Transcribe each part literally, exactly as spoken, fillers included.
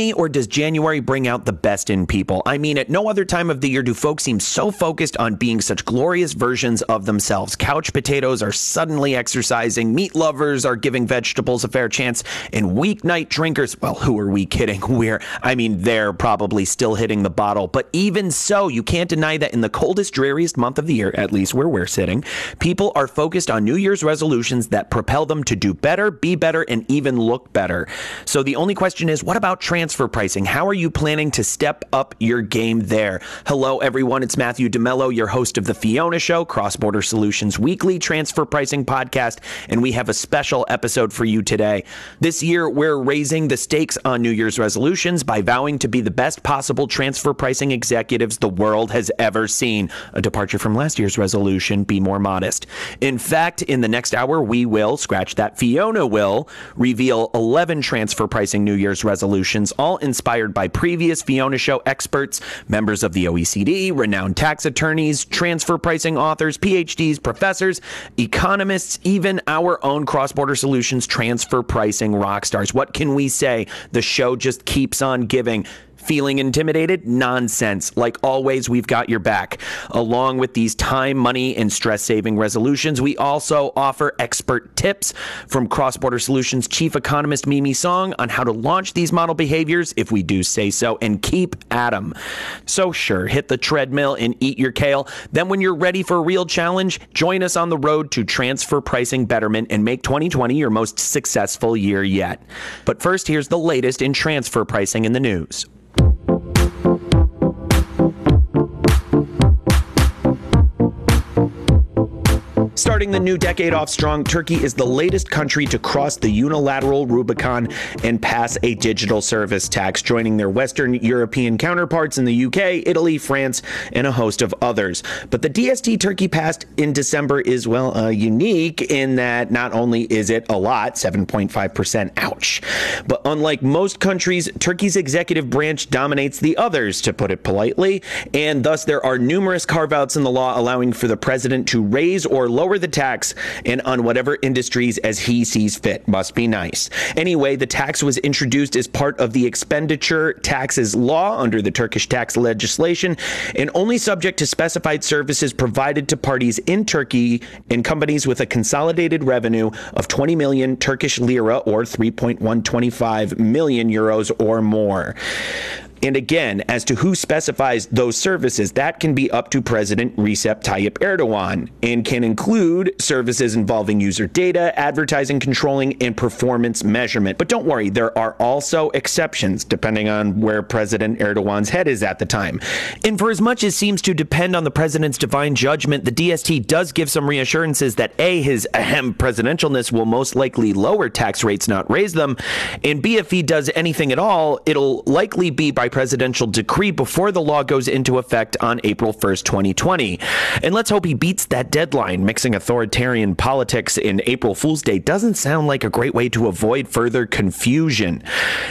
me, or does January bring out the best in people? I mean, at no other time of the year do folks seem so focused on being such glorious versions of themselves. Couch potatoes are suddenly exercising, meat lovers are giving vegetables a fair chance, and weeknight drinkers, well, who are we kidding? We're, I mean, they're probably still hitting the bottle. But even so, you can't deny that in the coldest, dreariest month of the year, at least where we're sitting, people are focused on New Year's resolutions that propel them to do better, be better, and even look better. So the only question is, what about transfer pricing? How are you planning to step up your game there? Hello, everyone. It's Matthew DeMello, your host of The Fiona Show, Cross-Border Solutions Weekly Transfer Pricing Podcast, and we have a special episode for you today. This year, we're raising the stakes on New Year's resolutions by vowing to be the best possible transfer pricing executives the world has ever seen. A departure from last year's resolution, be more modest. In fact, in the next hour, we will, scratch that, Fiona will, reveal eleven transfer pricing New Year's resolutions, all inspired by previous Fiona Show experts, members of the O E C D, renowned tax attorneys, transfer pricing authors, P H Ds, professors, economists, even our own Cross-Border Solutions transfer pricing rock stars. What can we say? The show just keeps on giving. Feeling intimidated? Nonsense. Like always, we've got your back. Along with these time, money, and stress-saving resolutions, we also offer expert tips from Cross-Border Solutions Chief Economist Mimi Song on how to launch these model behaviors, if we do say so, and keep at them. So sure, hit the treadmill and eat your kale. Then when you're ready for a real challenge, join us on the road to transfer pricing betterment and make twenty twenty your most successful year yet. But first, here's the latest in transfer pricing in the news. Starting the new decade off strong, Turkey is the latest country to cross the unilateral Rubicon and pass a digital service tax, joining their Western European counterparts in the U K, Italy, France, and a host of others. But the D S T Turkey passed in December is, well, uh, unique in that not only is it a lot, seven point five percent, ouch, but unlike most countries, Turkey's executive branch dominates the others, to put it politely, and thus there are numerous carve-outs in the law allowing for the president to raise or lower the tax and on whatever industries as he sees fit. Must be nice. Anyway, the tax was introduced as part of the expenditure taxes law under the Turkish tax legislation and only subject to specified services provided to parties in Turkey and companies with a consolidated revenue of twenty million Turkish lira or three point one two five million euros or more. And again, as to who specifies those services, that can be up to President Recep Tayyip Erdogan and can include services involving user data, advertising, controlling, and performance measurement. But don't worry, there are also exceptions, depending on where President Erdogan's head is at the time. And for as much as seems to depend on the president's divine judgment, the D S T does give some reassurances that A, his ahem presidentialness will most likely lower tax rates, not raise them, and B, if he does anything at all, it'll likely be by presidential decree before the law goes into effect on April first, twenty twenty. And let's hope he beats that deadline. Mixing authoritarian politics in April Fool's Day doesn't sound like a great way to avoid further confusion.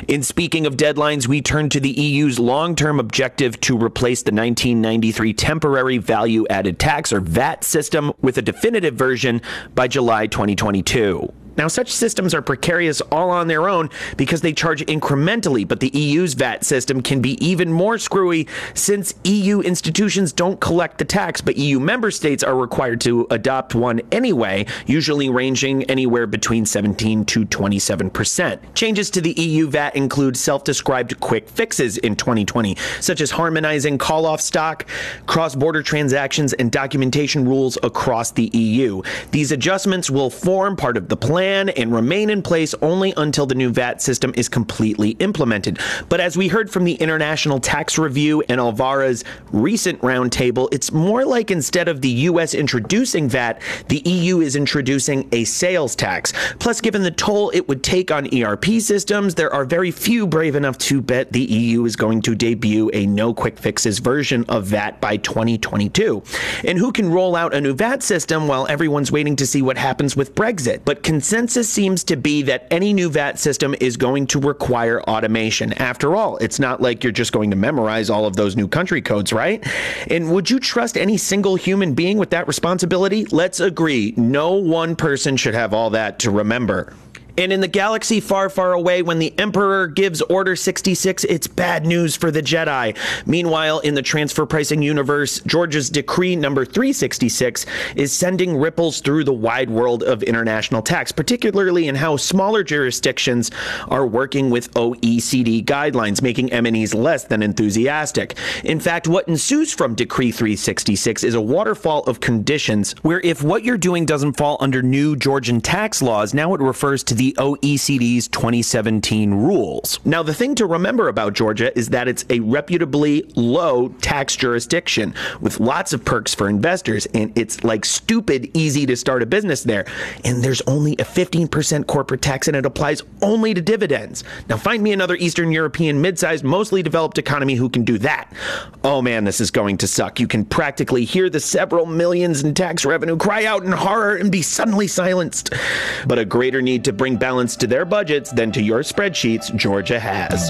In speaking of deadlines, we turn to the E U's long-term objective to replace the nineteen ninety-three temporary value-added tax, or V A T system, with a definitive version by July twenty twenty-two. Now, such systems are precarious all on their own because they charge incrementally, but the E U's V A T system can be even more screwy since E U institutions don't collect the tax, but E U member states are required to adopt one anyway, usually ranging anywhere between seventeen to twenty-seven percent. Changes to the E U V A T include self-described quick fixes in twenty twenty, such as harmonizing call-off stock, cross-border transactions, and documentation rules across the E U. These adjustments will form part of the plan and remain in place only until the new V A T system is completely implemented. But as we heard from the International Tax Review and Alvara's recent roundtable, it's more like instead of the U S introducing V A T, the E U is introducing a sales tax. Plus, given the toll it would take on E R P systems, there are very few brave enough to bet the E U is going to debut a no quick fixes version of V A T by twenty twenty-two. And who can roll out a new V A T system while everyone's waiting to see what happens with Brexit? But consider Consensus seems to be that any new V A T system is going to require automation. After all, it's not like you're just going to memorize all of those new country codes, right? And would you trust any single human being with that responsibility? Let's agree, no one person should have all that to remember. And in the galaxy far, far away, when the Emperor gives Order sixty-six, it's bad news for the Jedi. Meanwhile, in the transfer pricing universe, Georgia's decree number three sixty-six is sending ripples through the wide world of international tax, particularly in how smaller jurisdictions are working with O E C D guidelines, making M and Es less than enthusiastic. In fact, what ensues from Decree three sixty-six is a waterfall of conditions where if what you're doing doesn't fall under new Georgian tax laws, now it refers to the O E C D's twenty seventeen rules. Now, the thing to remember about Georgia is that it's a reputably low tax jurisdiction with lots of perks for investors, and it's like stupid easy to start a business there. And there's only a fifteen percent corporate tax, and it applies only to dividends. Now, find me another Eastern European mid-sized, mostly developed economy who can do that. Oh man, this is going to suck. You can practically hear the several millions in tax revenue cry out in horror and be suddenly silenced. But a greater need to bring balance to their budgets than to your spreadsheets Georgia has.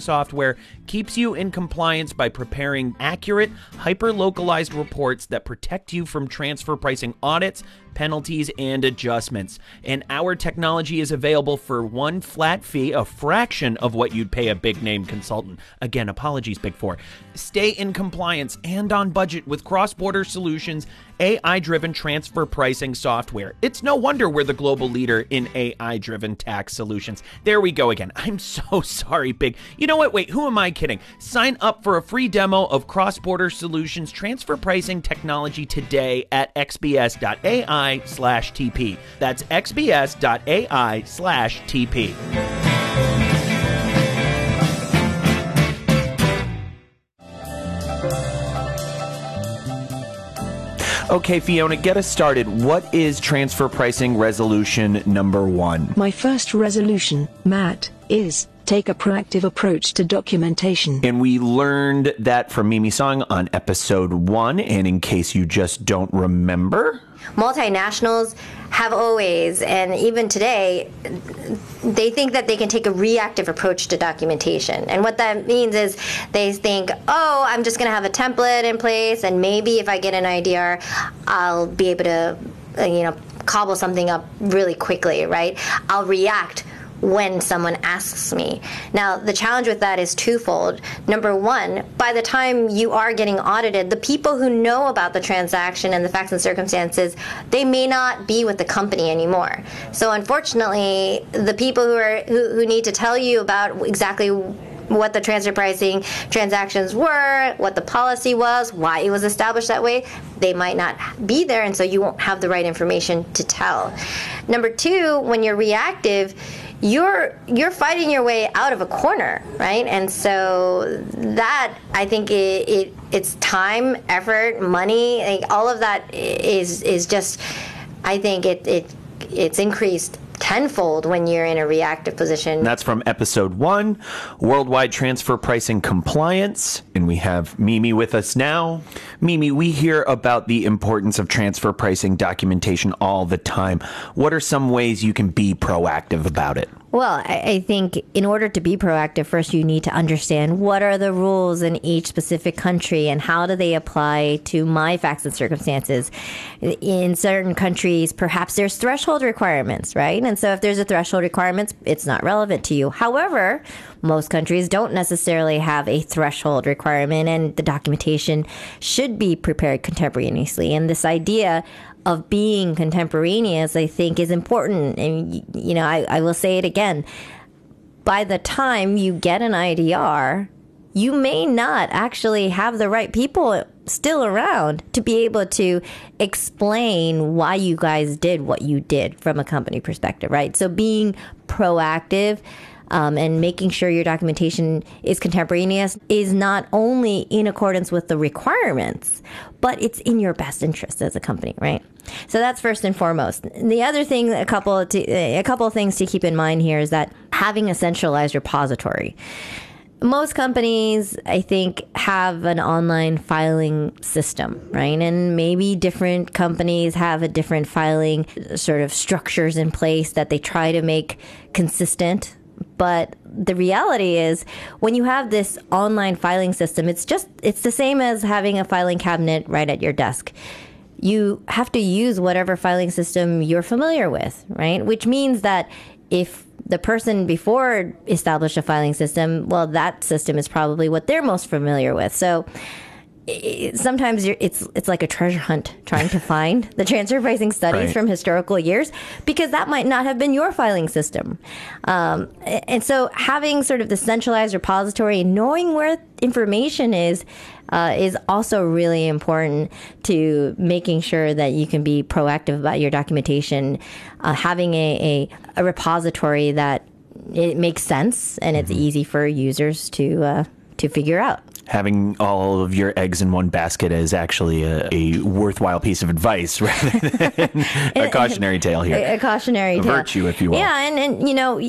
software keeps you in compliance by preparing accurate, hyper-localized reports that protect you from transfer pricing audits, penalties, and adjustments. And our technology is available for one flat fee, a fraction of what you'd pay a big-name consultant. Again, apologies, Big Four. Stay in compliance and on budget with Cross-Border Solutions A I-driven transfer pricing software. It's no wonder we're the global leader in A I-driven tax solutions. There we go again. I'm so sorry, Big. You know what? Wait, who am I kidding? Sign up for a free demo of Cross-Border Solutions transfer pricing technology today at x b s dot a i. slash TP. That's xbs.ai slash TP. Okay, Fiona, get us started. What is transfer pricing resolution number one? My first resolution, Matt, is take a proactive approach to documentation. And we learned that from Mimi Song on episode one. And in case you just don't remember, multinationals have always, and even today, they think that they can take a reactive approach to documentation. And what that means is they think, oh, I'm just going to have a template in place, and maybe if I get an I D R, I'll be able to, you know, cobble something up really quickly, right? I'll react when someone asks me. Now, the challenge with that is twofold. Number one, by the time you are getting audited, the people who know about the transaction and the facts and circumstances, they may not be with the company anymore. So unfortunately, the people who are who, who need to tell you about exactly what the transfer pricing transactions were, what the policy was, why it was established that way, they might not be there, and so you won't have the right information to tell. Number two, when you're reactive, you're you're fighting your way out of a corner, right? And so that, I think it, it it's time, effort, money, like all of that is is just, I think it it it's increased tenfold when you're in a reactive position. That's from episode one, Worldwide Transfer Pricing Compliance. And we have Mimi with us now. Mimi, we hear about the importance of transfer pricing documentation all the time. What are some ways you can be proactive about it? Well, I think in order to be proactive, first you need to understand what are the rules in each specific country and how do they apply to my facts and circumstances. In certain countries, perhaps there's threshold requirements, right? And so if there's a threshold requirement, it's not relevant to you. However, most countries don't necessarily have a threshold requirement, and the documentation should be prepared contemporaneously. And this idea of being contemporaneous, I think, is important. And, you know, I, I will say it again. By the time you get an I D R, you may not actually have the right people still around to be able to explain why you guys did what you did from a company perspective, right? So being proactive um, and making sure your documentation is contemporaneous is not only in accordance with the requirements, but it's in your best interest as a company, right? So that's first and foremost. The other thing, a couple, to, a couple of things to keep in mind here is that having a centralized repository. Most companies, I think, have an online filing system, right? And maybe different companies have a different filing sort of structures in place that they try to make consistent. But the reality is when you have this online filing system, it's just it's the same as having a filing cabinet right at your desk. You have to use whatever filing system you're familiar with, right? Which means that if the person before established a filing system, well, that system is probably what they're most familiar with. So it, sometimes you're, it's it's like a treasure hunt trying to find the transfer pricing studies right. from historical years, because that might not have been your filing system. Um, and so having sort of the centralized repository, knowing where information is, uh, is also really important to making sure that you can be proactive about your documentation. Uh, having a, a, a repository that it makes sense and it's mm-hmm. easy for users to uh, to figure out. Having all of your eggs in one basket is actually a, a worthwhile piece of advice rather than a cautionary tale here. A, a cautionary a tale. Virtue, if you will. Yeah, and, and, you know,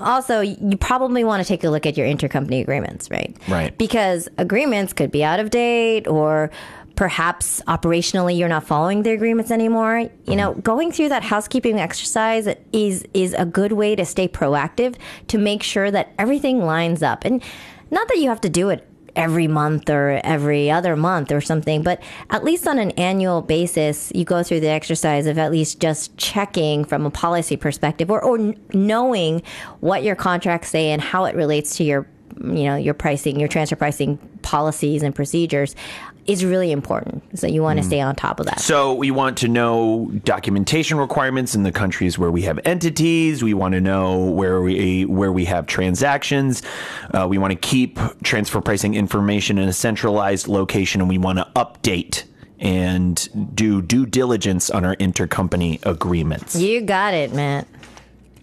also, you probably want to take a look at your intercompany agreements, right? Right. Because agreements could be out of date, or perhaps operationally you're not following the agreements anymore. You mm-hmm. know, going through that housekeeping exercise is is a good way to stay proactive to make sure that everything lines up. And not that you have to do it every month or every other month or something, but at least on an annual basis, you go through the exercise of at least just checking from a policy perspective, or, or knowing what your contracts say and how it relates to your, you know, your pricing, your transfer pricing policies and procedures is really important. So you want to mm. stay on top of that. So we want to know documentation requirements in the countries where we have entities. We want to know where we where we have transactions. Uh, we want to keep transfer pricing information in a centralized location, and we want to update and do due diligence on our intercompany agreements. You got it, Matt.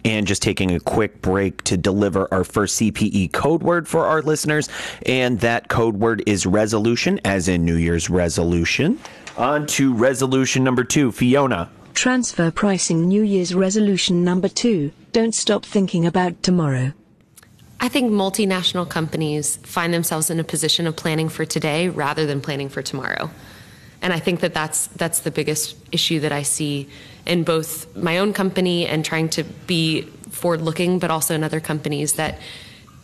And just taking a quick break to deliver our first C P E code word for our listeners. And that code word is resolution, as in New Year's resolution. On to resolution number two, Fiona. Transfer pricing New Year's resolution number two. Don't stop thinking about tomorrow. I think multinational companies find themselves in a position of planning for today rather than planning for tomorrow. And I think that that's, that's the biggest issue that I see in both my own company and trying to be forward-looking, but also in other companies, that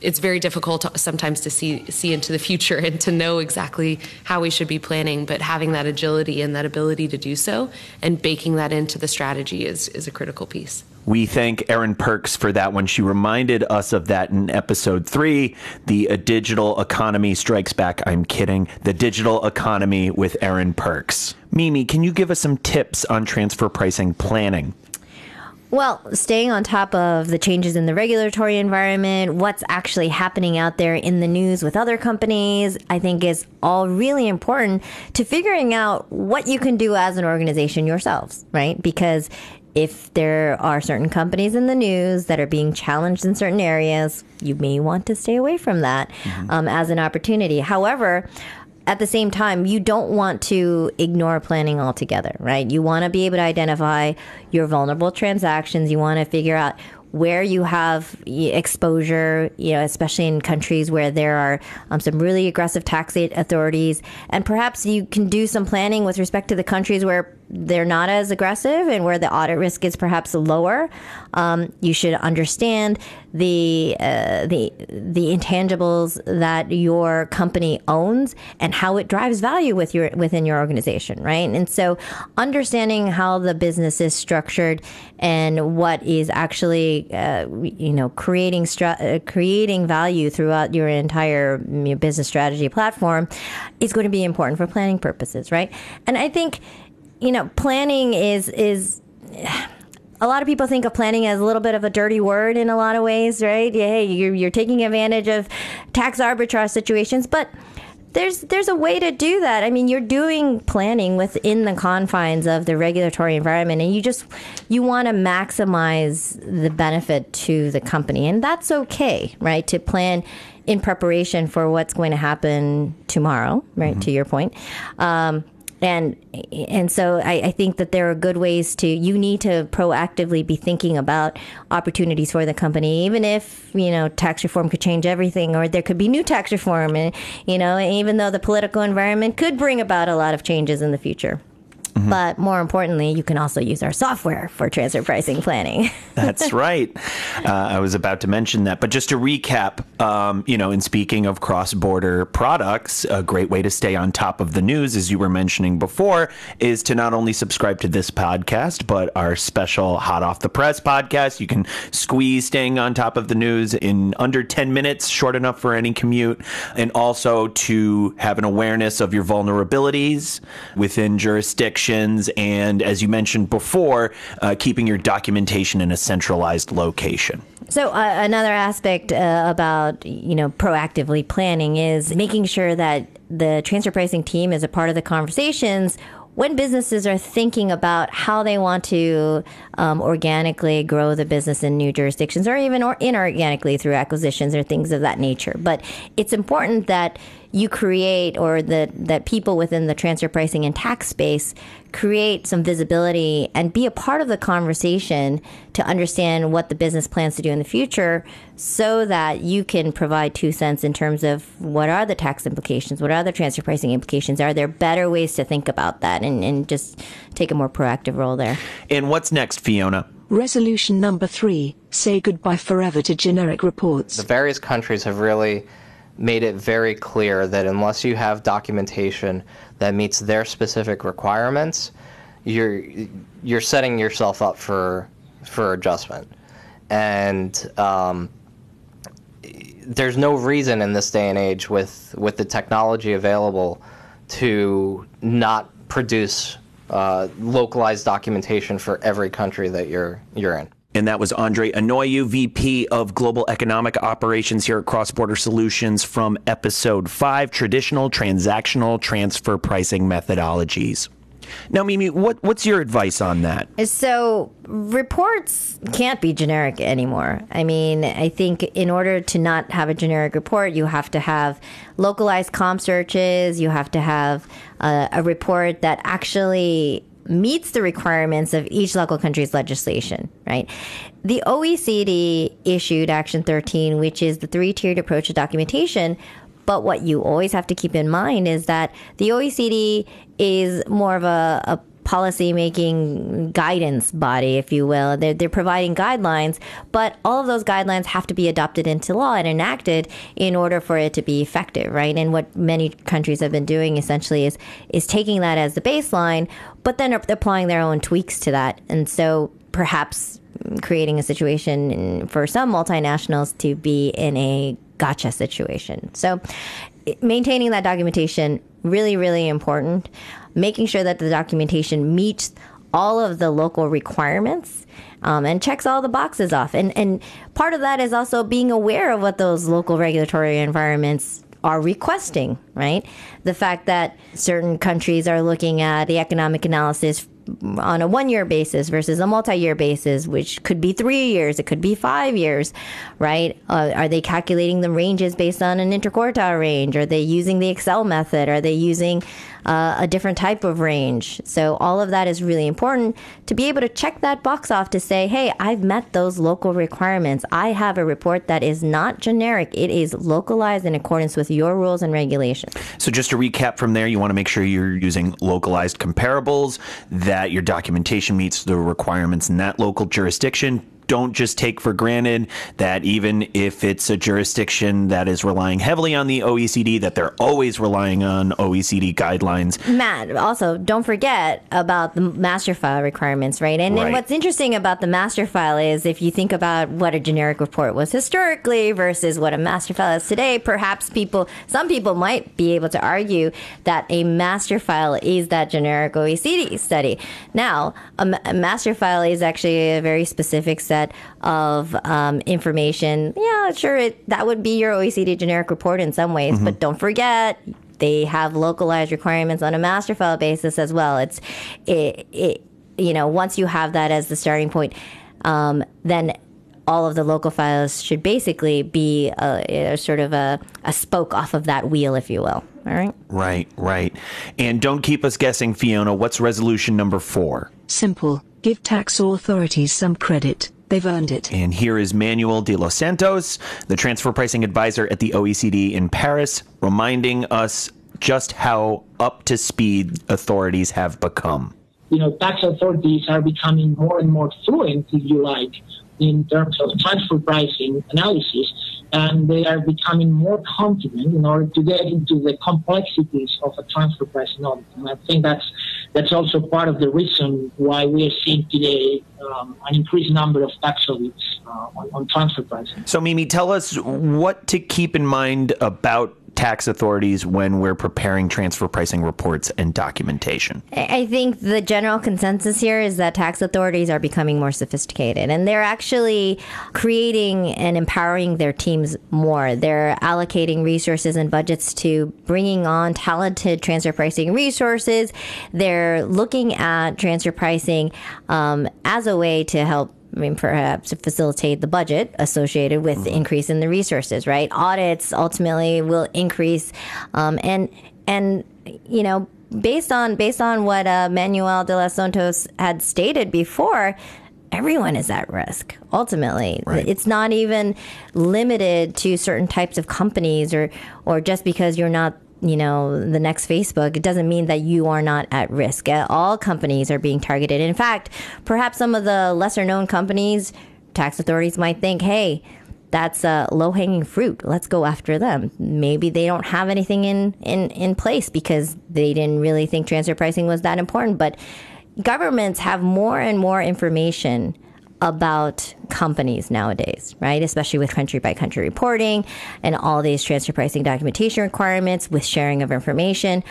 it's very difficult to, sometimes to see see into the future and to know exactly how we should be planning. But having that agility and that ability to do so and baking that into the strategy is, is a critical piece. We thank Erin Perks for that one. She reminded us of that in episode three, The Digital Economy Strikes Back. I'm kidding. The Digital Economy with Erin Perks. Mimi, can you give us some tips on transfer pricing planning? Well, staying on top of the changes in the regulatory environment, what's actually happening out there in the news with other companies, I think is all really important to figuring out what you can do as an organization yourselves, right? Because if there are certain companies in the news that are being challenged in certain areas, you may want to stay away from that mm-hmm. um, as an opportunity. However, at the same time, you don't want to ignore planning altogether, right? You want to be able to identify your vulnerable transactions. You want to figure out where you have exposure, you know, especially in countries where there are um, some really aggressive tax authorities. And perhaps you can do some planning with respect to the countries where they're not as aggressive and where the audit risk is perhaps lower. Um, you should understand the uh, the the intangibles that your company owns and how it drives value with your within your organization, right? And so understanding how the business is structured and what is actually uh, you know creating stra- uh, creating value throughout your entire your business strategy platform is going to be important for planning purposes, right? And I think You know, planning is, is a lot of people think of planning as a little bit of a dirty word in a lot of ways, right? Yeah, hey, you're, you're taking advantage of tax arbitrage situations, but There's there's a way to do that. I mean, you're doing planning within the confines of the regulatory environment, and you just you want to maximize the benefit to the company, and that's okay, right? To plan in preparation for what's going to happen tomorrow, right? Mm-hmm. To your point, um, and and so I, I think that there are good ways to. You need to proactively be thinking about opportunities for the company, even if you know tax reform could change everything, or there could be new tax reform, and you know, even though the political environment could bring about a lot of changes in the future. Mm-hmm. But more importantly, you can also use our software for transfer pricing planning. That's right. Uh, I was about to mention that. But just to recap, um, you know, in speaking of cross-border products, a great way to stay on top of the news, as you were mentioning before, is to not only subscribe to this podcast, but our special Hot Off the Press podcast. You can squeeze staying on top of the news in under ten minutes, short enough for any commute, and also to have an awareness of your vulnerabilities within jurisdiction. And as you mentioned before, uh, keeping your documentation in a centralized location. So uh, another aspect uh, about, you know, proactively planning is making sure that the transfer pricing team is a part of the conversations when businesses are thinking about how they want to um, organically grow the business in new jurisdictions, or even or inorganically through acquisitions or things of that nature. But it's important that you create, or that, that people within the transfer pricing and tax space create some visibility and be a part of the conversation to understand what the business plans to do in the future, so that you can provide two cents in terms of what are the tax implications, what are the transfer pricing implications, are there better ways to think about that, and, and just take a more proactive role there. And what's next, Fiona? Resolution number three, say goodbye forever to generic reports. The various countries have really made it very clear that unless you have documentation that meets their specific requirements, you're you're setting yourself up for for adjustment. And um, there's no reason in this day and age with with the technology available to not produce uh, localized documentation for every country that you're you're in. And that was Andre Anoyu, V P of Global Economic Operations here at Cross-Border Solutions, from Episode five, Traditional Transactional Transfer Pricing Methodologies. Now, Mimi, what, what's your advice on that? So reports can't be generic anymore. I mean, I think in order to not have a generic report, you have to have localized comp searches. You have to have uh, a report that actually meets the requirements of each local country's legislation, right? The O E C D issued Action thirteen, which is the three-tiered approach to documentation. But what you always have to keep in mind is that the O E C D is more of a, a policy-making guidance body, if you will. They're, they're providing guidelines, but all of those guidelines have to be adopted into law and enacted in order for it to be effective, right? And what many countries have been doing essentially is is taking that as the baseline, but then applying their own tweaks to that. And so perhaps creating a situation for some multinationals to be in a gotcha situation. So maintaining that documentation, really, really important. Making sure that the documentation meets all of the local requirements um, and checks all the boxes off. And, and part of that is also being aware of what those local regulatory environments are requesting, right? The fact that certain countries are looking at the economic analysis on a one-year basis versus a multi-year basis, which could be three years, it could be five years, right? Uh, are they calculating the ranges based on an interquartile range? Are they using the Excel method? Are they using uh, a different type of range? So all of that is really important to be able to check that box off to say, hey, I've met those local requirements. I have a report that is not generic. It is localized in accordance with your rules and regulations. So just to recap from there, you want to make sure you're using localized comparables, that that your documentation meets the requirements in that local jurisdiction. Don't just take for granted that even if it's a jurisdiction that is relying heavily on the O E C D, that they're always relying on O E C D guidelines. Matt, also, don't forget about the master file requirements, right? And right. Then what's interesting about the master file is if you think about what a generic report was historically versus what a master file is today, perhaps people, some people might be able to argue that a master file is that generic O E C D study. Now, a, a master file is actually a very specific set of um, information. Yeah, sure, it, that would be your O E C D generic report in some ways, mm-hmm. but don't forget they have localized requirements on a master file basis as well. It's, it, it you know, once you have that as the starting point, um, then all of the local files should basically be a, a sort of a, a spoke off of that wheel, if you will. All right. Right, right. And don't keep us guessing, Fiona. What's resolution number four? Simple. Give tax authorities some credit. They've earned it. And here is Manuel de los Santos, the transfer pricing advisor at the O E C D in Paris, reminding us just how up to speed authorities have become. You know, tax authorities are becoming more and more fluent, if you like, in terms of transfer pricing analysis, and they are becoming more confident in order to get into the complexities of a transfer pricing audit. And I think that's that's also part of the reason why we are seeing today um, an increased number of tax audits uh, on, on transfer pricing. So, Mimi, tell us what to keep in mind about tax authorities when we're preparing transfer pricing reports and documentation. I think the general consensus here is that tax authorities are becoming more sophisticated, and they're actually creating and empowering their teams more. They're allocating resources and budgets to bringing on talented transfer pricing resources. They're looking at transfer pricing um, as a way to help I mean, perhaps to facilitate the budget associated with the increase in the resources, right? Audits ultimately will increase. Um, and, and you know, based on based on what uh, Manuel de los Santos had stated before, everyone is at risk, ultimately. Right. It's not even limited to certain types of companies or, or just because you're not, you know, the next Facebook, it doesn't mean that you are not at risk. All companies are being targeted. In fact, perhaps some of the lesser known companies, tax authorities might think, hey, that's a uh, low hanging fruit. Let's go after them. Maybe they don't have anything in, in, in place because they didn't really think transfer pricing was that important. But governments have more and more information about companies nowadays, right? Especially with country by country reporting and all these transfer pricing documentation requirements with sharing of information.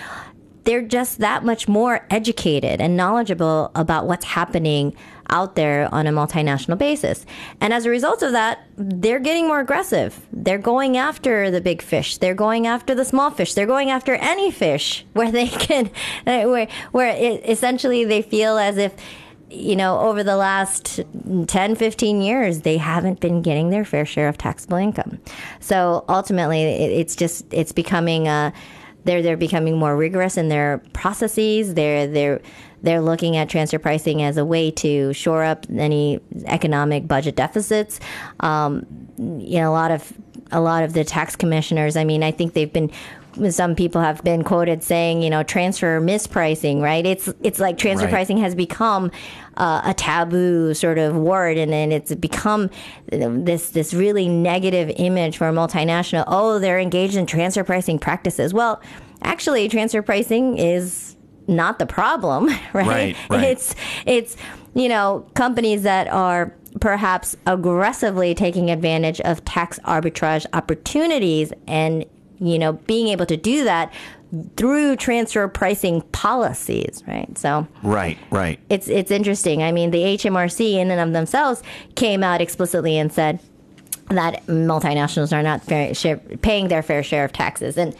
They're just that much more educated and knowledgeable about what's happening out there on a multinational basis. And as a result of that, they're getting more aggressive. They're going after the big fish. They're going after the small fish. They're going after any fish where they can, where, where it, essentially they feel as if, you know, over the last ten, fifteen years, they haven't been getting their fair share of taxable income. So ultimately, it, it's just it's becoming uh, they're they're becoming more rigorous in their processes. They're they're they're looking at transfer pricing as a way to shore up any economic budget deficits. Um, you know, a lot of a lot of the tax commissioners. I mean, I think they've been. Some people have been quoted saying, you know, transfer mispricing, right? It's it's like transfer right. pricing has become uh, a taboo sort of word, and then it's become this this really negative image for a multinational. Oh, they're engaged in transfer pricing practices. Well, actually, transfer pricing is not the problem, right? right, right. It's it's you know, companies that are perhaps aggressively taking advantage of tax arbitrage opportunities and, you know, being able to do that through transfer pricing policies, right? So right, right. It's it's interesting. I mean, the H M R C in and of themselves came out explicitly and said that multinationals are not fair share, paying their fair share of taxes. And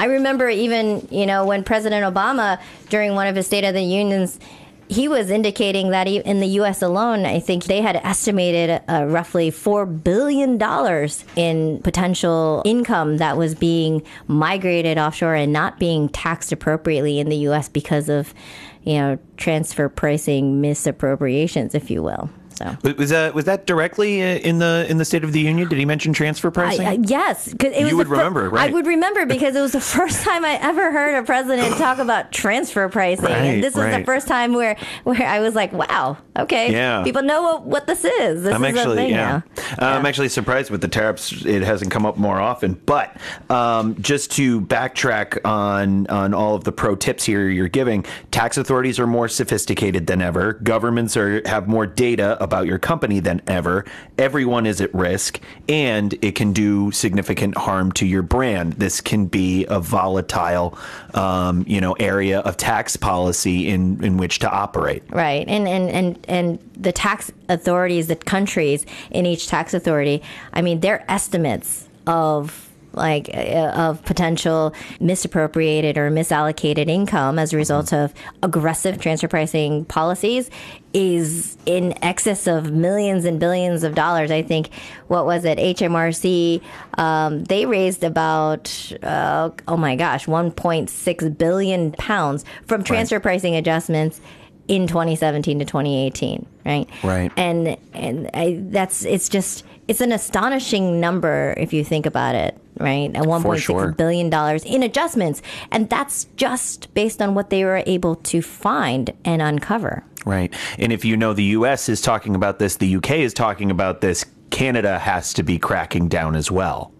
I remember even, you know, when President Obama, during one of his State of the Unions, he was indicating that in the U S alone, I think they had estimated uh, roughly four billion dollars in potential income that was being migrated offshore and not being taxed appropriately in the U S because of, you know, transfer pricing misappropriations, if you will. So. Was that was that directly in the in the State of the Union? Did he mention transfer pricing? I, uh, yes, because you would fir- remember, right? I would remember because it was the first time I ever heard a president talk about transfer pricing, right, and this is right. the first time where where I was like, wow, okay, yeah. people know what, what this is. This I'm is actually, a thing yeah. now. Uh, yeah. I'm actually surprised with the tariffs; it hasn't come up more often. But um, just to backtrack on on all of the pro tips here you're giving, tax authorities are more sophisticated than ever. Governments are have more data about about your company than ever. Everyone is at risk, and it can do significant harm to your brand. This can be a volatile, um, you know, area of tax policy in, in which to operate. Right, and and and and the tax authorities, the countries in each tax authority, I mean, their estimates of like uh, of potential misappropriated or misallocated income as a result mm-hmm. of aggressive transfer pricing policies is in excess of millions and billions of dollars. I think, what was it, H M R C, um, they raised about, uh, oh my gosh, one point six billion pounds from transfer right. pricing adjustments in twenty seventeen to twenty eighteen, right? Right. And and I, that's it's just it's an astonishing number if you think about it, right? At one point six sure. billion dollars in adjustments, and that's just based on what they were able to find and uncover. Right. And if you know, the U S is talking about this, the U K is talking about this, Canada has to be cracking down as well.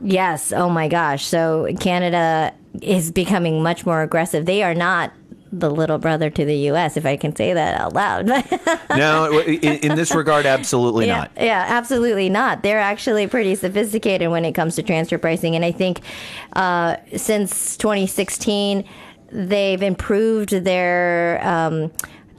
Yes. Oh my gosh. So Canada is becoming much more aggressive. They are not the little brother to the U S, if I can say that out loud. No, in, in this regard, absolutely yeah, not. Yeah, absolutely not. They're actually pretty sophisticated when it comes to transfer pricing. And I think uh, since twenty sixteen, they've improved their um,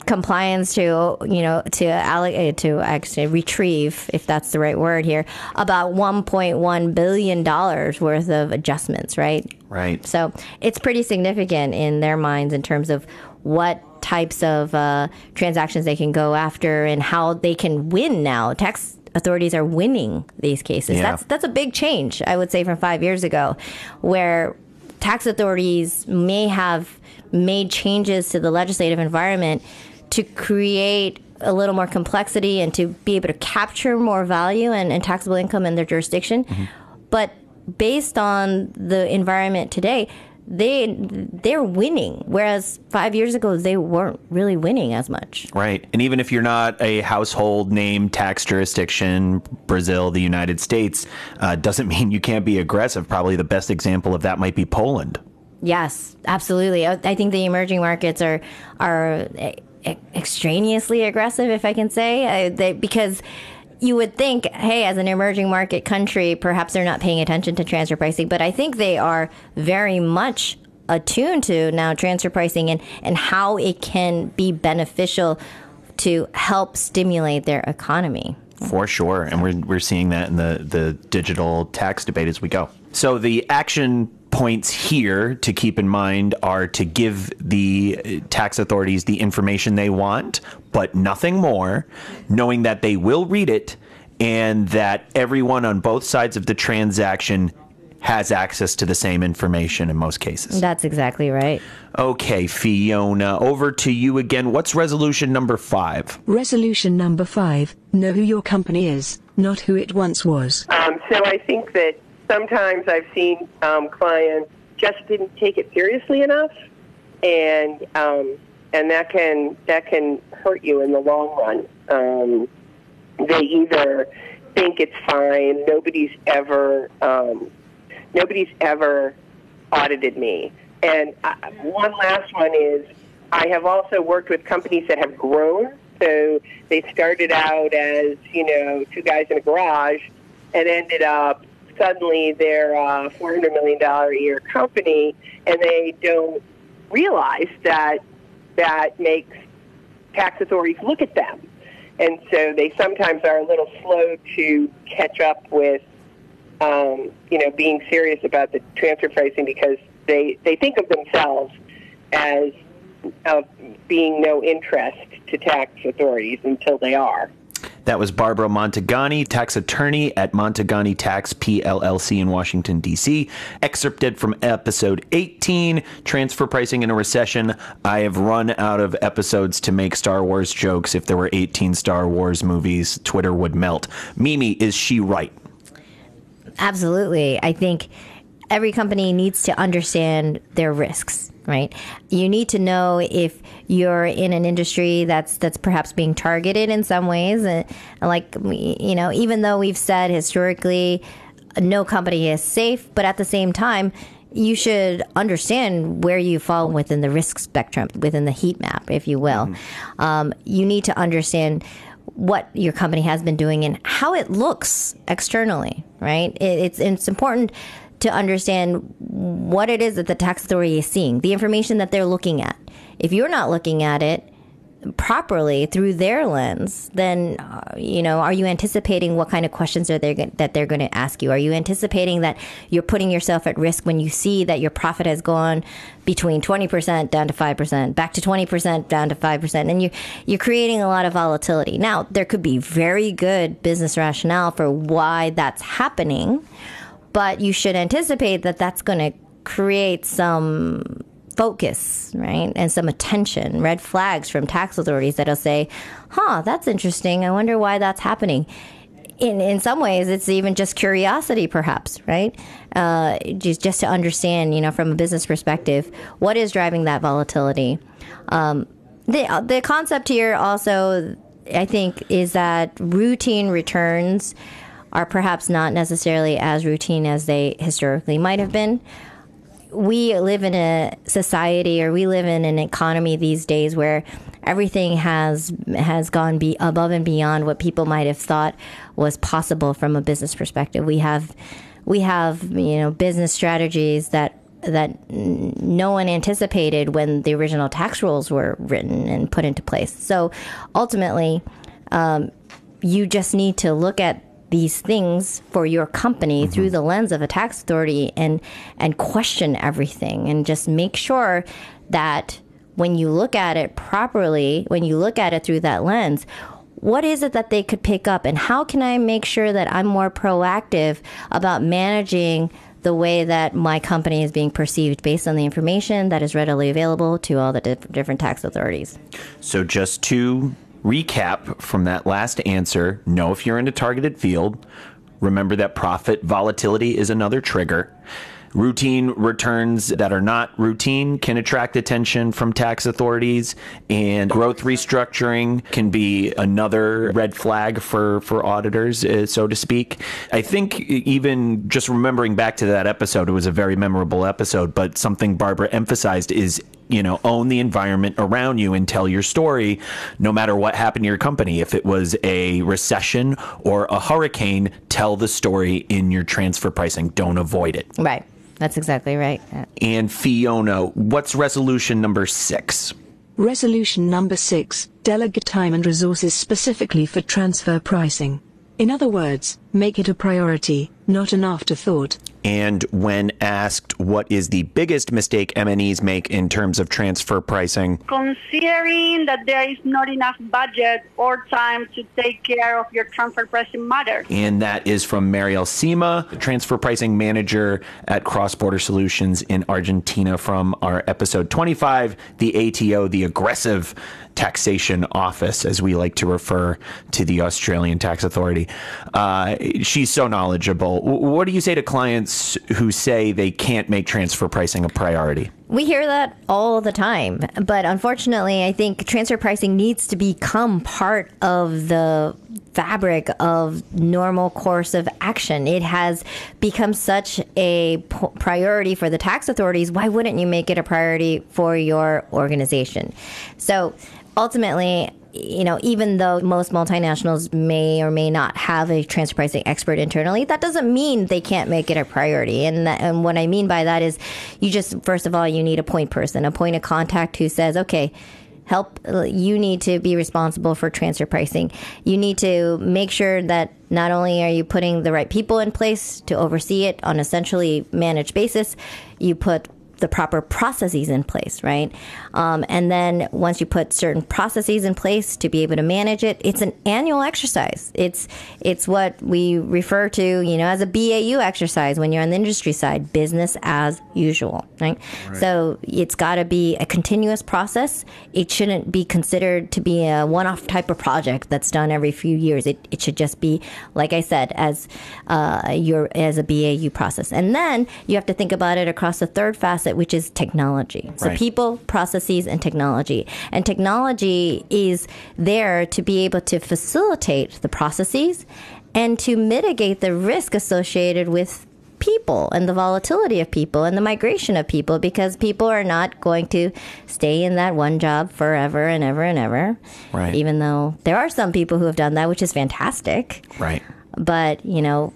compliance to, you know, to allocate, to actually retrieve, if that's the right word here, about one point one billion dollars worth of adjustments, right? Right. So it's pretty significant in their minds in terms of what types of uh, transactions they can go after and how they can win now. Tax authorities are winning these cases. Yeah. That's that's a big change, I would say, from five years ago, where tax authorities may have made changes to the legislative environment to create a little more complexity and to be able to capture more value and, and taxable income in their jurisdiction. Mm-hmm. But based on the environment today, they, they're winning, whereas five years ago, they weren't really winning as much. Right. And even if you're not a household name tax jurisdiction, Brazil, the United States, uh, doesn't mean you can't be aggressive. Probably the best example of that might be Poland. Yes, absolutely. I, I think the emerging markets are are e- extraneously aggressive, if I can say, uh, they, because you would think, hey, as an emerging market country, perhaps they're not paying attention to transfer pricing, but I think they are very much attuned to now transfer pricing and, and how it can be beneficial to help stimulate their economy. For sure. And we're we're seeing that in the, the digital tax debate as we go. So the action points here to keep in mind are to give the tax authorities the information they want, but nothing more, knowing that they will read it and that everyone on both sides of the transaction has access to the same information in most cases. That's exactly right. Okay, Fiona, over to you again. What's resolution number five? Resolution number five, know who your company is, not who it once was. Um, so I think that sometimes I've seen um, clients just didn't take it seriously enough, and um, and that can that can hurt you in the long run. Um, they either think it's fine, nobody's ever um, nobody's ever audited me. And I, one last one is I have also worked with companies that have grown. So they started out as, you know, two guys in a garage, and ended up. Suddenly they're a four hundred million dollars a year company, and they don't realize that that makes tax authorities look at them. And so they sometimes are a little slow to catch up with, um, you know, being serious about the transfer pricing because they, they think of themselves as of being no interest to tax authorities until they are. That was Barbara Montagni, tax attorney at Montagni Tax P L L C in Washington, D C, excerpted from episode eighteen, Transfer Pricing in a Recession. I have run out of episodes to make Star Wars jokes. If there were eighteen Star Wars movies, Twitter would melt. Mimi, is she right? Absolutely. I think every company needs to understand their risks. Right. You need to know if you're in an industry that's that's perhaps being targeted in some ways. And like, you know, even though we've said historically no company is safe, but at the same time, you should understand where you fall within the risk spectrum, within the heat map, if you will. Mm-hmm. Um, you need to understand what your company has been doing and how it looks externally. Right. It, it's it's important to understand what it is that the tax authority is seeing, the information that they're looking at. If you're not looking at it, properly through their lens, then, uh, you know, are you anticipating what kind of questions are they go- that they're going to ask you? Are you anticipating that you're putting yourself at risk when you see that your profit has gone between twenty percent down to five percent, back to twenty percent down to five percent, and you, you're creating a lot of volatility? Now, there could be very good business rationale for why that's happening, but you should anticipate that that's going to create some focus, right? And some attention, red flags from tax authorities that'll say, huh, that's interesting. I wonder why that's happening. In in some ways, it's even just curiosity, perhaps, right? Uh, just, just to understand, you know, from a business perspective, what is driving that volatility? Um, the, the concept here also, I think, is that routine returns are perhaps not necessarily as routine as they historically might have been. We live in a society, or we live in an economy these days where everything has has gone be above and beyond what people might have thought was possible from a business perspective. We have we have you know business strategies that that no one anticipated when the original tax rules were written and put into place. So ultimately, um, you just need to look at these things for your company mm-hmm. through the lens of a tax authority and and question everything, and just make sure that when you look at it properly, when you look at it through that lens, what is it that they could pick up, and how can I make sure that I'm more proactive about managing the way that my company is being perceived based on the information that is readily available to all the diff- different tax authorities. So just to recap from that last answer, know if you're in a targeted field. Remember that profit volatility is another trigger. Routine returns that are not routine can attract attention from tax authorities, and growth restructuring can be another red flag for, for auditors, uh, so to speak. I think even just remembering back to that episode, it was a very memorable episode, but something Barbara emphasized is, you know, own the environment around you and tell your story no matter what happened to your company. If it was a recession or a hurricane, tell the story in your transfer pricing. Don't avoid it. Right. That's exactly right. And Fiona, what's resolution number six? Resolution number six, delegate time and resources specifically for transfer pricing. In other words, make it a priority, not an afterthought. And when asked what is the biggest mistake M and Es make in terms of transfer pricing? Considering that there is not enough budget or time to take care of your transfer pricing matters. And that is from Mariel Sima, transfer pricing manager at Cross-Border Solutions in Argentina, from our episode twenty-five, the A T O, the aggressive taxation office, as we like to refer to the Australian tax authority. Uh, she's so knowledgeable. What do you say to clients who say they can't make transfer pricing a priority? We hear that all the time, but unfortunately, I think transfer pricing needs to become part of the fabric of normal course of action. It has become such a p- priority for the tax authorities. Why wouldn't you make it a priority for your organization? So ultimately, you know, even though most multinationals may or may not have a transfer pricing expert internally, that doesn't mean they can't make it a priority. And that, and what I mean by that is, you just, first of all, you need a point person, a point of contact who says, okay, help, you need to be responsible for transfer pricing. You need to make sure that not only are you putting the right people in place to oversee it on a centrally managed basis, you put the proper processes in place, right? Um, and then once you put certain processes in place to be able to manage it, it's an annual exercise. It's it's what we refer to, you know, as a B A U exercise when you're on the industry side, business as usual, right? right. So it's got to be a continuous process. It shouldn't be considered to be a one-off type of project that's done every few years. It it should just be, like I said, as uh, your as a B A U process. And then you have to think about it across the third facet, which is technology. So right. people, processes, and technology. And technology is there to be able to facilitate the processes and to mitigate the risk associated with people and the volatility of people and the migration of people, because people are not going to stay in that one job forever and ever and ever. Right. Even though there are some people who have done that, which is fantastic. Right. But, you know,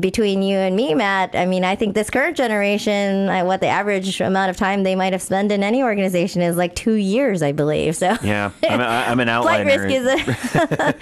between you and me, Matt, I mean, I think this current generation, I, what the average amount of time they might have spent in any organization is like two years, I believe. So yeah, I'm, a, I'm an outlier. Flight risk is a,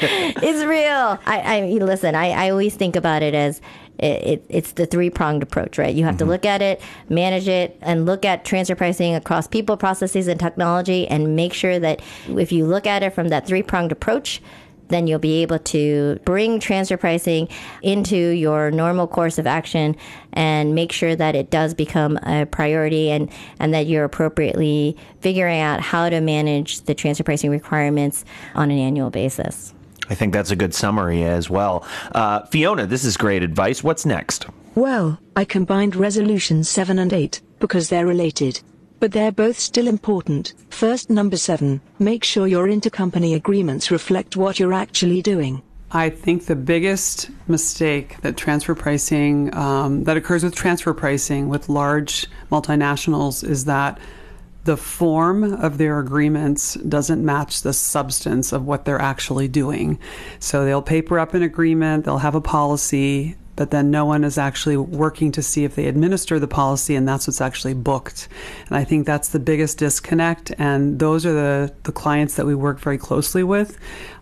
it's real. I, I listen. I, I always think about it as it, it, it's the three-pronged approach, right? You have mm-hmm. to look at it, manage it, and look at transfer pricing across people, processes, and technology, and make sure that if you look at it from that three-pronged approach, then you'll be able to bring transfer pricing into your normal course of action and make sure that it does become a priority and, and that you're appropriately figuring out how to manage the transfer pricing requirements on an annual basis. I think that's a good summary as well. Uh, Fiona, this is great advice. What's next? Well, I combined resolutions seven and eight because they're related. But they're both still important. First, number seven, make sure your intercompany agreements reflect what you're actually doing. I think the biggest mistake that transfer pricing, um, that occurs with transfer pricing with large multinationals is that the form of their agreements doesn't match the substance of what they're actually doing. So they'll paper up an agreement, they'll have a policy, but then no one is actually working to see if they administer the policy, and that's what's actually booked. And I think that's the biggest disconnect, and those are the, the clients that we work very closely with,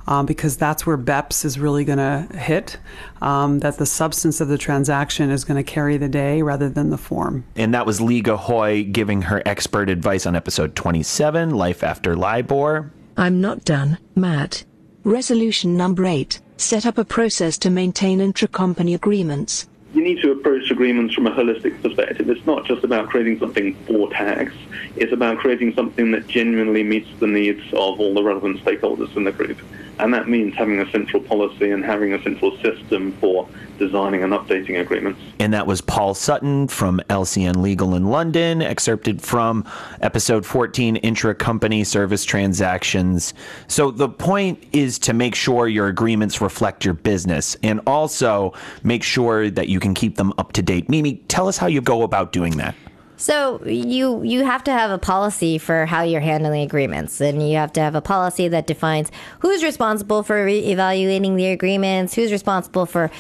um, because that's where B E P S is really gonna hit, um, that the substance of the transaction is gonna carry the day rather than the form. And that was Lee Gahoy giving her expert advice on episode twenty-seven, Life After LIBOR. I'm not done, Matt. Resolution number eight. Set up a process to maintain intra-company agreements. You need to approach agreements from a holistic perspective. It's not just about creating something for tax. It's about creating something that genuinely meets the needs of all the relevant stakeholders in the group. And that means having a central policy and having a central system for designing and updating agreements. And that was Paul Sutton from L C N Legal in London, excerpted from episode fourteen, Intra-Company Service Transactions. So the point is to make sure your agreements reflect your business and also make sure that you can keep them up to date. Mimi, tell us how you go about doing that. So you you have to have a policy for how you're handling agreements, and you have to have a policy that defines who's responsible for re- evaluating the agreements, who's responsible for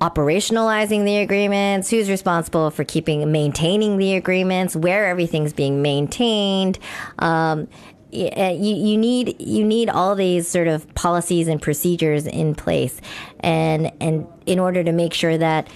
operationalizing the agreements, who's responsible for keeping maintaining the agreements, where everything's being maintained. Um, you you need you need all these sort of policies and procedures in place, and and in order to make sure that,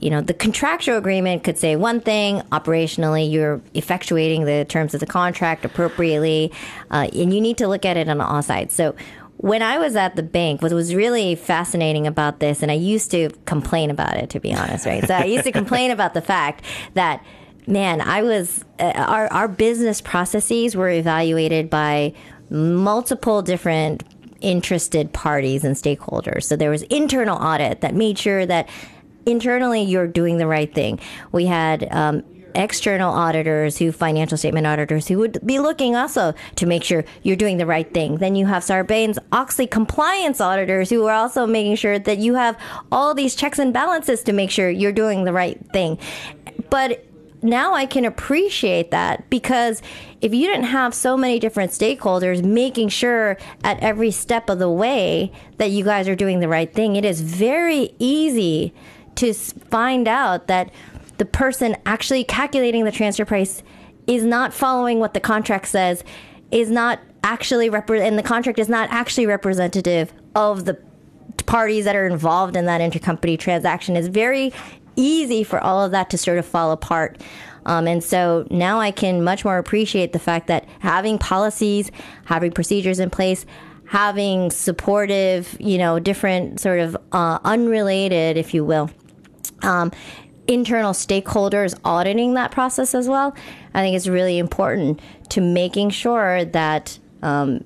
you know, the contractual agreement could say one thing. Operationally, you're effectuating the terms of the contract appropriately, uh, and you need to look at it on all sides. So when I was at the bank, what was really fascinating about this, and I used to complain about it, to be honest, right? So I used to complain about the fact that, man, I was uh, our our business processes were evaluated by multiple different interested parties and stakeholders. So there was internal audit that made sure that internally, you're doing the right thing. We had um, external auditors, who financial statement auditors, who would be looking also to make sure you're doing the right thing. Then you have Sarbanes-Oxley compliance auditors who are also making sure that you have all these checks and balances to make sure you're doing the right thing. But now I can appreciate that, because if you didn't have so many different stakeholders making sure at every step of the way that you guys are doing the right thing, it is very easy to find out that the person actually calculating the transfer price is not following what the contract says, is not actually repre- and the contract is not actually representative of the parties that are involved in that intercompany transaction. It's very easy for all of that to sort of fall apart. Um, and so now I can much more appreciate the fact that having policies, having procedures in place, having supportive, you know, different sort of uh, unrelated, if you will, um, internal stakeholders auditing that process as well, I think is really important to making sure that um,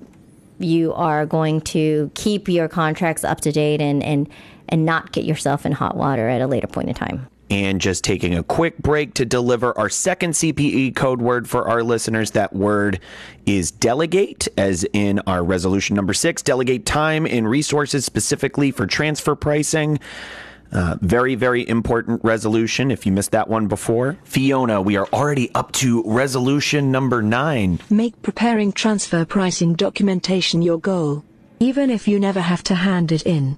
you are going to keep your contracts up to date and, and, and not get yourself in hot water at a later point in time. And just taking a quick break to deliver our second C P E code word for our listeners. That word is delegate, as in our resolution number six. Delegate time and resources specifically for transfer pricing. Uh, very, very important resolution if you missed that one before. Fiona, we are already up to resolution number nine. Make preparing transfer pricing documentation your goal, even if you never have to hand it in.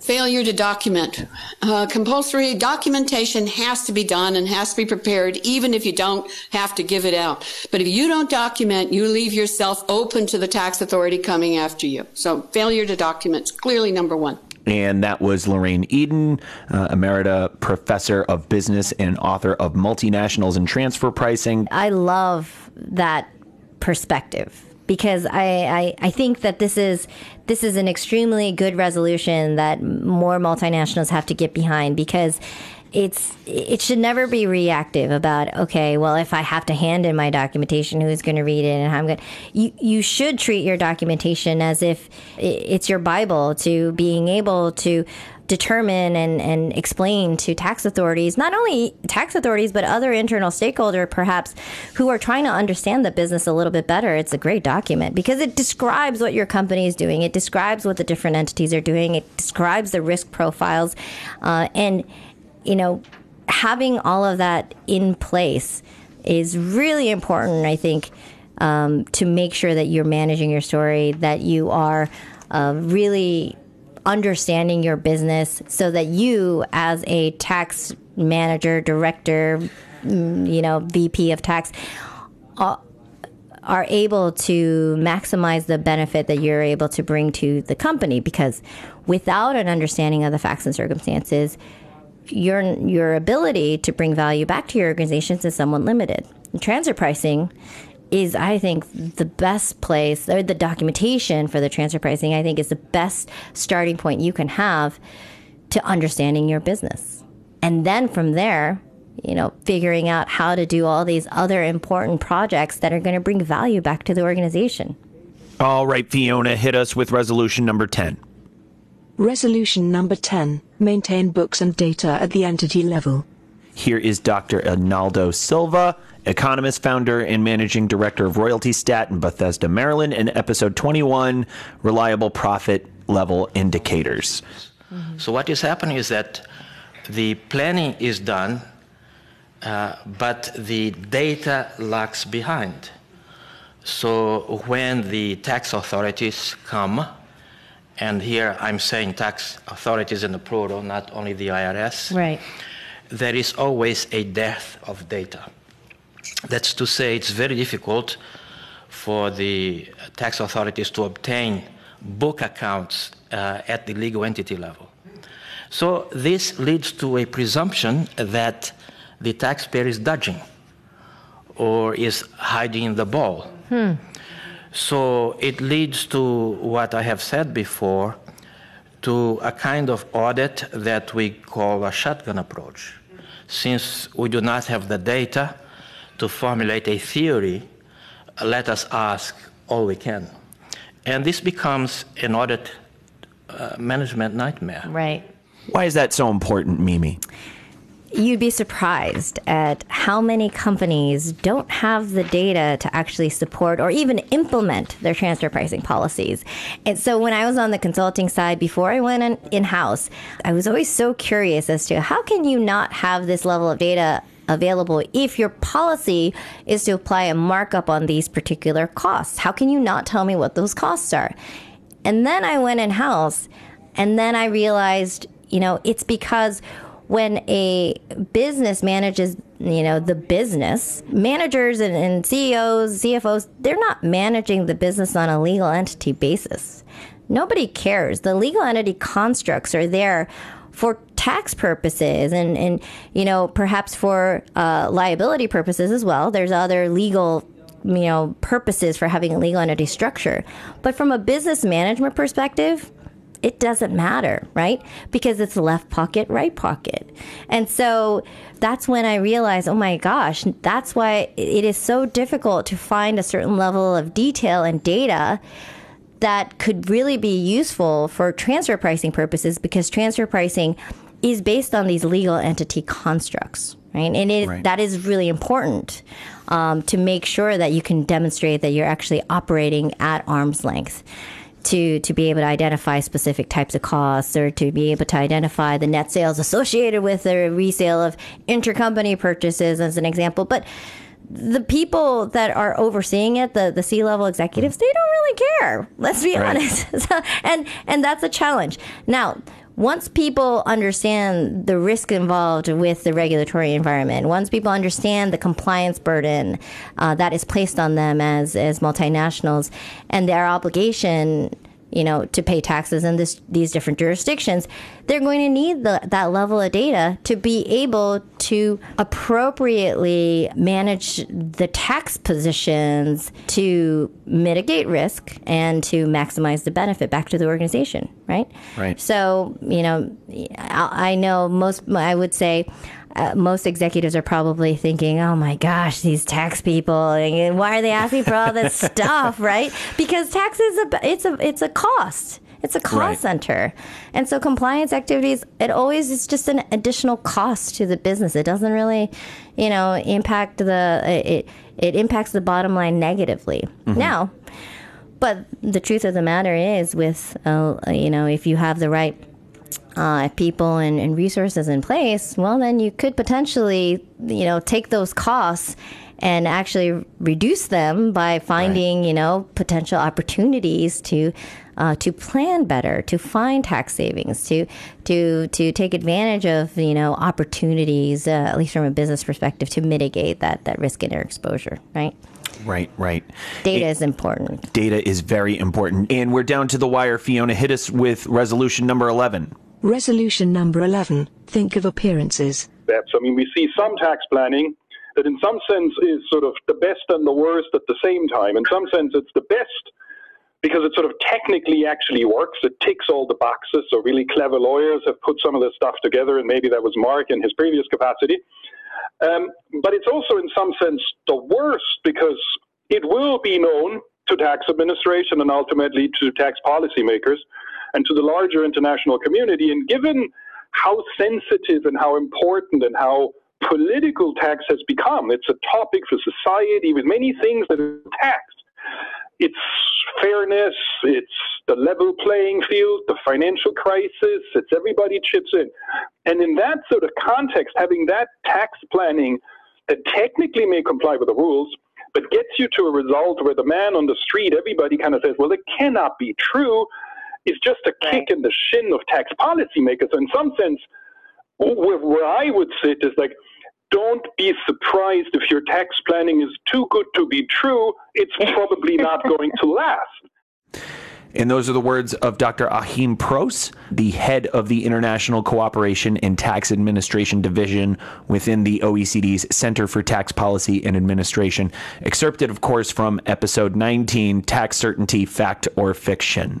Failure to document. Uh, compulsory documentation has to be done and has to be prepared, even if you don't have to give it out. But if you don't document, you leave yourself open to the tax authority coming after you. So failure to document is clearly number one. And that was Lorraine Eden, uh, Emerita Professor of Business and author of Multinationals and Transfer Pricing. I love that perspective, because I, I, I think that this is this is an extremely good resolution that more multinationals have to get behind, because it's it should never be reactive about, okay, well, if I have to hand in my documentation, who's going to read it and how I'm going. You you should treat your documentation as if it's your Bible to being able to determine and, and explain to tax authorities, not only tax authorities, but other internal stakeholder, perhaps, who are trying to understand the business a little bit better. It's a great document because it describes what your company is doing. It describes what the different entities are doing. It describes the risk profiles. Uh, and, you know, having all of that in place is really important, I think, um, to make sure that you're managing your story, that you are uh, really understanding your business so that you, as a tax manager, director, you know, V P of tax, are able to maximize the benefit that you're able to bring to the company. Because without an understanding of the facts and circumstances, your your ability to bring value back to your organizations is somewhat limited. Transfer pricing is, I think, the best place, or the documentation for the transfer pricing, I think, is the best starting point you can have to understanding your business. And then from there, you know, figuring out how to do all these other important projects that are going to bring value back to the organization. All right, Fiona, hit us with resolution number ten. Resolution number ten, maintain books and data at the entity level. Here is Doctor Arnaldo Silva, economist, founder, and managing director of Royalty Stat in Bethesda, Maryland, in episode twenty-one, Reliable Profit Level Indicators. Mm-hmm. So what is happening is that the planning is done, uh, but the data lags behind. So when the tax authorities come, and here I'm saying tax authorities in the plural, not only the I R S. Right. There is always a dearth of data. That's to say, it's very difficult for the tax authorities to obtain book accounts uh, at the legal entity level. So this leads to a presumption that the taxpayer is dodging or is hiding the ball. Hmm. So it leads to what I have said before, to a kind of audit that we call a shotgun approach. Since we do not have the data to formulate a theory, let us ask all we can. And this becomes an audit uh, management nightmare. Right. Why is that so important, Mimi? You'd be surprised at how many companies don't have the data to actually support or even implement their transfer pricing policies. And so when I was on the consulting side before I went in-house, I was always so curious as to how can you not have this level of data available if your policy is to apply a markup on these particular costs? How can you not tell me what those costs are? And then I went in-house, and then I realized, you know, it's because when a business manages, you know, the business, managers and, and C E Os, C F Os, they're not managing the business on a legal entity basis. Nobody cares. The legal entity constructs are there for tax purposes and, and you know, perhaps for uh, liability purposes as well. There's other legal, you know, purposes for having a legal entity structure. But from a business management perspective, it doesn't matter, right? Because it's left pocket, right pocket. And so that's when I realized, oh my gosh, that's why it is so difficult to find a certain level of detail and data that could really be useful for transfer pricing purposes, because transfer pricing is based on these legal entity constructs, right? And it, right. that is really important um, to make sure that you can demonstrate that you're actually operating at arm's length. To, to be able to identify specific types of costs, or to be able to identify the net sales associated with the resale of intercompany purchases, as an example. But the people that are overseeing it, the, the C-level executives, they don't really care. Let's be right. honest. So, and and that's a challenge. Now, once people understand the risk involved with the regulatory environment, once people understand the compliance burden uh, that is placed on them as, as multinationals and their obligation, you know, to pay taxes in this, these different jurisdictions, they're going to need the, that level of data to be able to appropriately manage the tax positions to mitigate risk and to maximize the benefit back to the organization, right? Right. So, you know, I, I know most, I would say, Uh, most executives are probably thinking, oh my gosh, these tax people, why are they asking for all this stuff, right? Because tax is a, it's a, it's a cost. It's a cost right. center. And so compliance activities, it always is just an additional cost to the business. It doesn't really, you know, impact the, it, it impacts the bottom line negatively. Mm-hmm. Now, but the truth of the matter is with, uh, you know, if you have the right Uh, people and, and resources in place, well, then you could potentially, you know, take those costs and actually reduce them by finding, right. you know, potential opportunities to uh, to plan better, to find tax savings, to to to take advantage of, you know, opportunities, uh, at least from a business perspective, to mitigate that that risk and exposure, right? Right, right. Data it, is important. Data is very important. And we're down to the wire. Fiona, hit us with resolution number eleven. Resolution number eleven. Think of appearances. That's, I mean, we see some tax planning that in some sense is sort of the best and the worst at the same time. In some sense, it's the best because it sort of technically actually works. It ticks all the boxes. So really clever lawyers have put some of this stuff together, and maybe that was Mark in his previous capacity. Um, but it's also in some sense the worst because it will be known to tax administration and ultimately to tax policymakers and to the larger international community. And given how sensitive and how important and how political tax has become, it's a topic for society with many things that are taxed. It's fairness, it's the level playing field, the financial crisis, it's everybody chips in. And in that sort of context, having that tax planning that technically may comply with the rules, but gets you to a result where the man on the street, everybody kind of says, well, it cannot be true, is just a kick in the shin of tax policymakers. So in some sense, where I would sit is like, don't be surprised if your tax planning is too good to be true. It's probably not going to last. And those are the words of Doctor Ahim Pross, the head of the International Cooperation and Tax Administration Division within the O E C D's Center for Tax Policy and Administration, excerpted, of course, from episode nineteen, Tax Certainty, Fact or Fiction.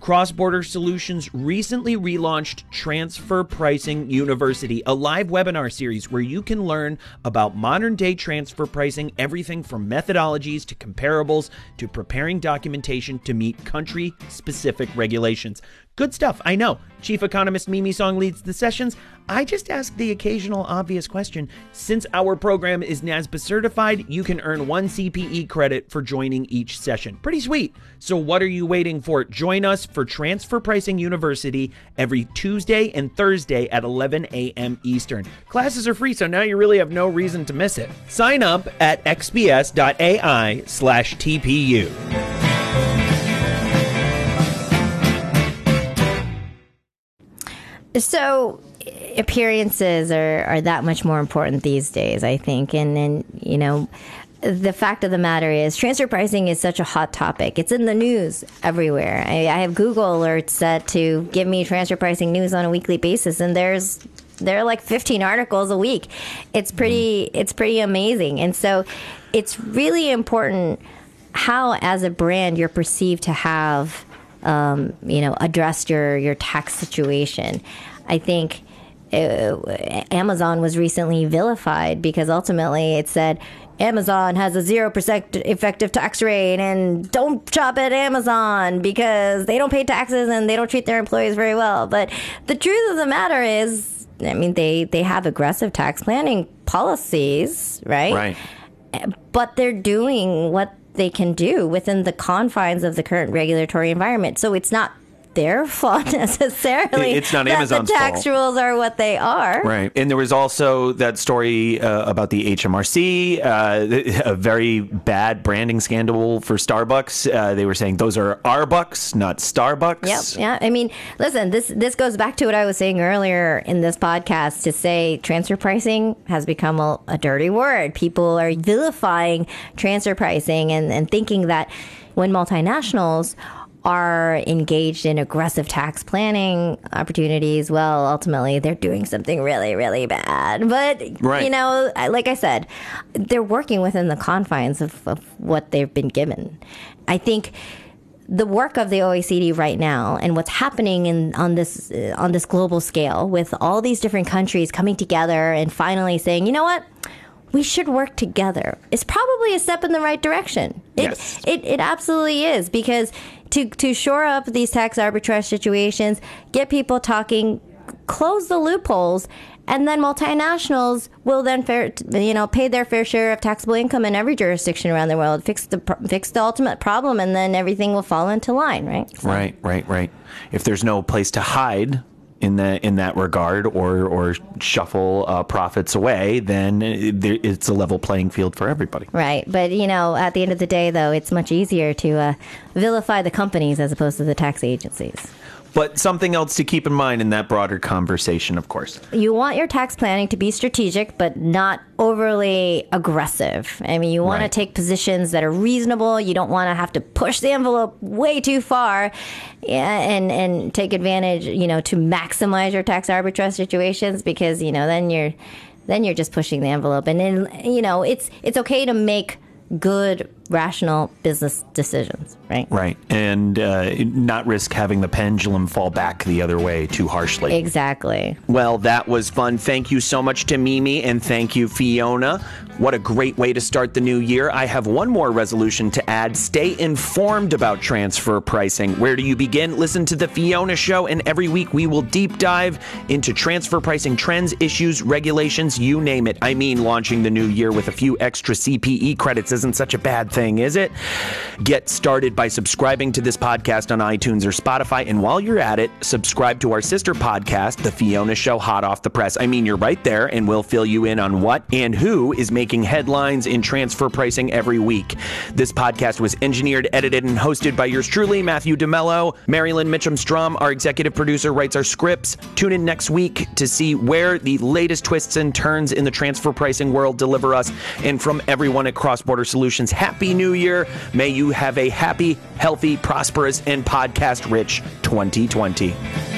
Cross-Border Solutions recently relaunched Transfer Pricing University, a live webinar series where you can learn about modern-day transfer pricing, everything from methodologies to comparables to preparing documentation to meet country-specific regulations. Good stuff, I know. Chief Economist Mimi Song leads the sessions. I just ask the occasional obvious question. Since our program is NASBA certified, you can earn one C P E credit for joining each session. Pretty sweet. So what are you waiting for? Join us for Transfer Pricing University every Tuesday and Thursday at eleven a m Eastern. Classes are free, so now you really have no reason to miss it. Sign up at x b s dot a i slash t p u. So appearances are, are that much more important these days, I think. And then, you know, the fact of the matter is transfer pricing is such a hot topic. It's in the news everywhere. I, I have Google alerts set to give me transfer pricing news on a weekly basis. And there's there are like fifteen articles a week. It's pretty it's pretty amazing. And so it's really important how, as a brand, you're perceived to have Um, you know, addressed your, your tax situation. I think uh, Amazon was recently vilified because ultimately it said, Amazon has a zero percent effective tax rate and don't shop at Amazon because they don't pay taxes and they don't treat their employees very well. But the truth of the matter is, I mean, they, they have aggressive tax planning policies, right? Right. But they're doing what they can do within the confines of the current regulatory environment. So it's not their fault necessarily. It's not that Amazon's fault. The tax fault. Rules are what they are. Right. And there was also that story uh, about the H M R C, uh, a very bad branding scandal for Starbucks. Uh, they were saying those are our bucks, not Starbucks. Yep. Yeah. I mean, listen, this, this goes back to what I was saying earlier in this podcast to say transfer pricing has become a, a dirty word. People are vilifying transfer pricing and, and thinking that when multinationals are engaged in aggressive tax planning opportunities, well, ultimately, they're doing something really, really bad. But, right. you know, like I said, they're working within the confines of, of what they've been given. I think the work of the O E C D right now and what's happening in on this uh, on this global scale with all these different countries coming together and finally saying, you know what? We should work together. It's probably a step in the right direction. It, yes. It, it absolutely is because to, to shore up these tax arbitrage situations, get people talking, close the loopholes, and then multinationals will then fair, you know, pay their fair share of taxable income in every jurisdiction around the world, fix the fix the ultimate problem, and then everything will fall into line, right? So. Right, right, right. If there's no place to hide in the in that regard, or or shuffle uh, profits away, then it's a level playing field for everybody. Right, but you know, at the end of the day, though, it's much easier to uh, vilify the companies as opposed to the tax agencies. But something else to keep in mind in that broader conversation, of course. You want your tax planning to be strategic, but not overly aggressive. I mean, you want right. to take positions that are reasonable. You don't want to have to push the envelope way too far and and take advantage, you know, to maximize your tax arbitrage situations because, you know, then you're then you're just pushing the envelope. And then, you know, it's it's okay to make good, rational business decisions, right? Right. And uh, not risk having the pendulum fall back the other way too harshly. Exactly. Well, that was fun. Thank you so much to Mimi, and thank you, Fiona. What a great way to start the new year. I have one more resolution to add. Stay informed about transfer pricing. Where do you begin? Listen to The Fiona Show, and every week we will deep dive into transfer pricing trends, issues, regulations, you name it. I mean, launching the new year with a few extra C P E credits isn't such a bad thing, is it? Get started by subscribing to this podcast on iTunes or Spotify. And while you're at it, subscribe to our sister podcast, The Fiona Show, hot off the press. I mean, you're right there, and we'll fill you in on what and who is making headlines in transfer pricing every week. This podcast was engineered, edited, and hosted by yours truly, Matthew DeMello. Marilyn Mitchum-Strom, our executive producer, writes our scripts. Tune in next week to see where the latest twists and turns in the transfer pricing world deliver us. And from everyone at Cross-Border Solutions, happy New Year. May you have a happy, healthy, prosperous, and podcast-rich twenty twenty.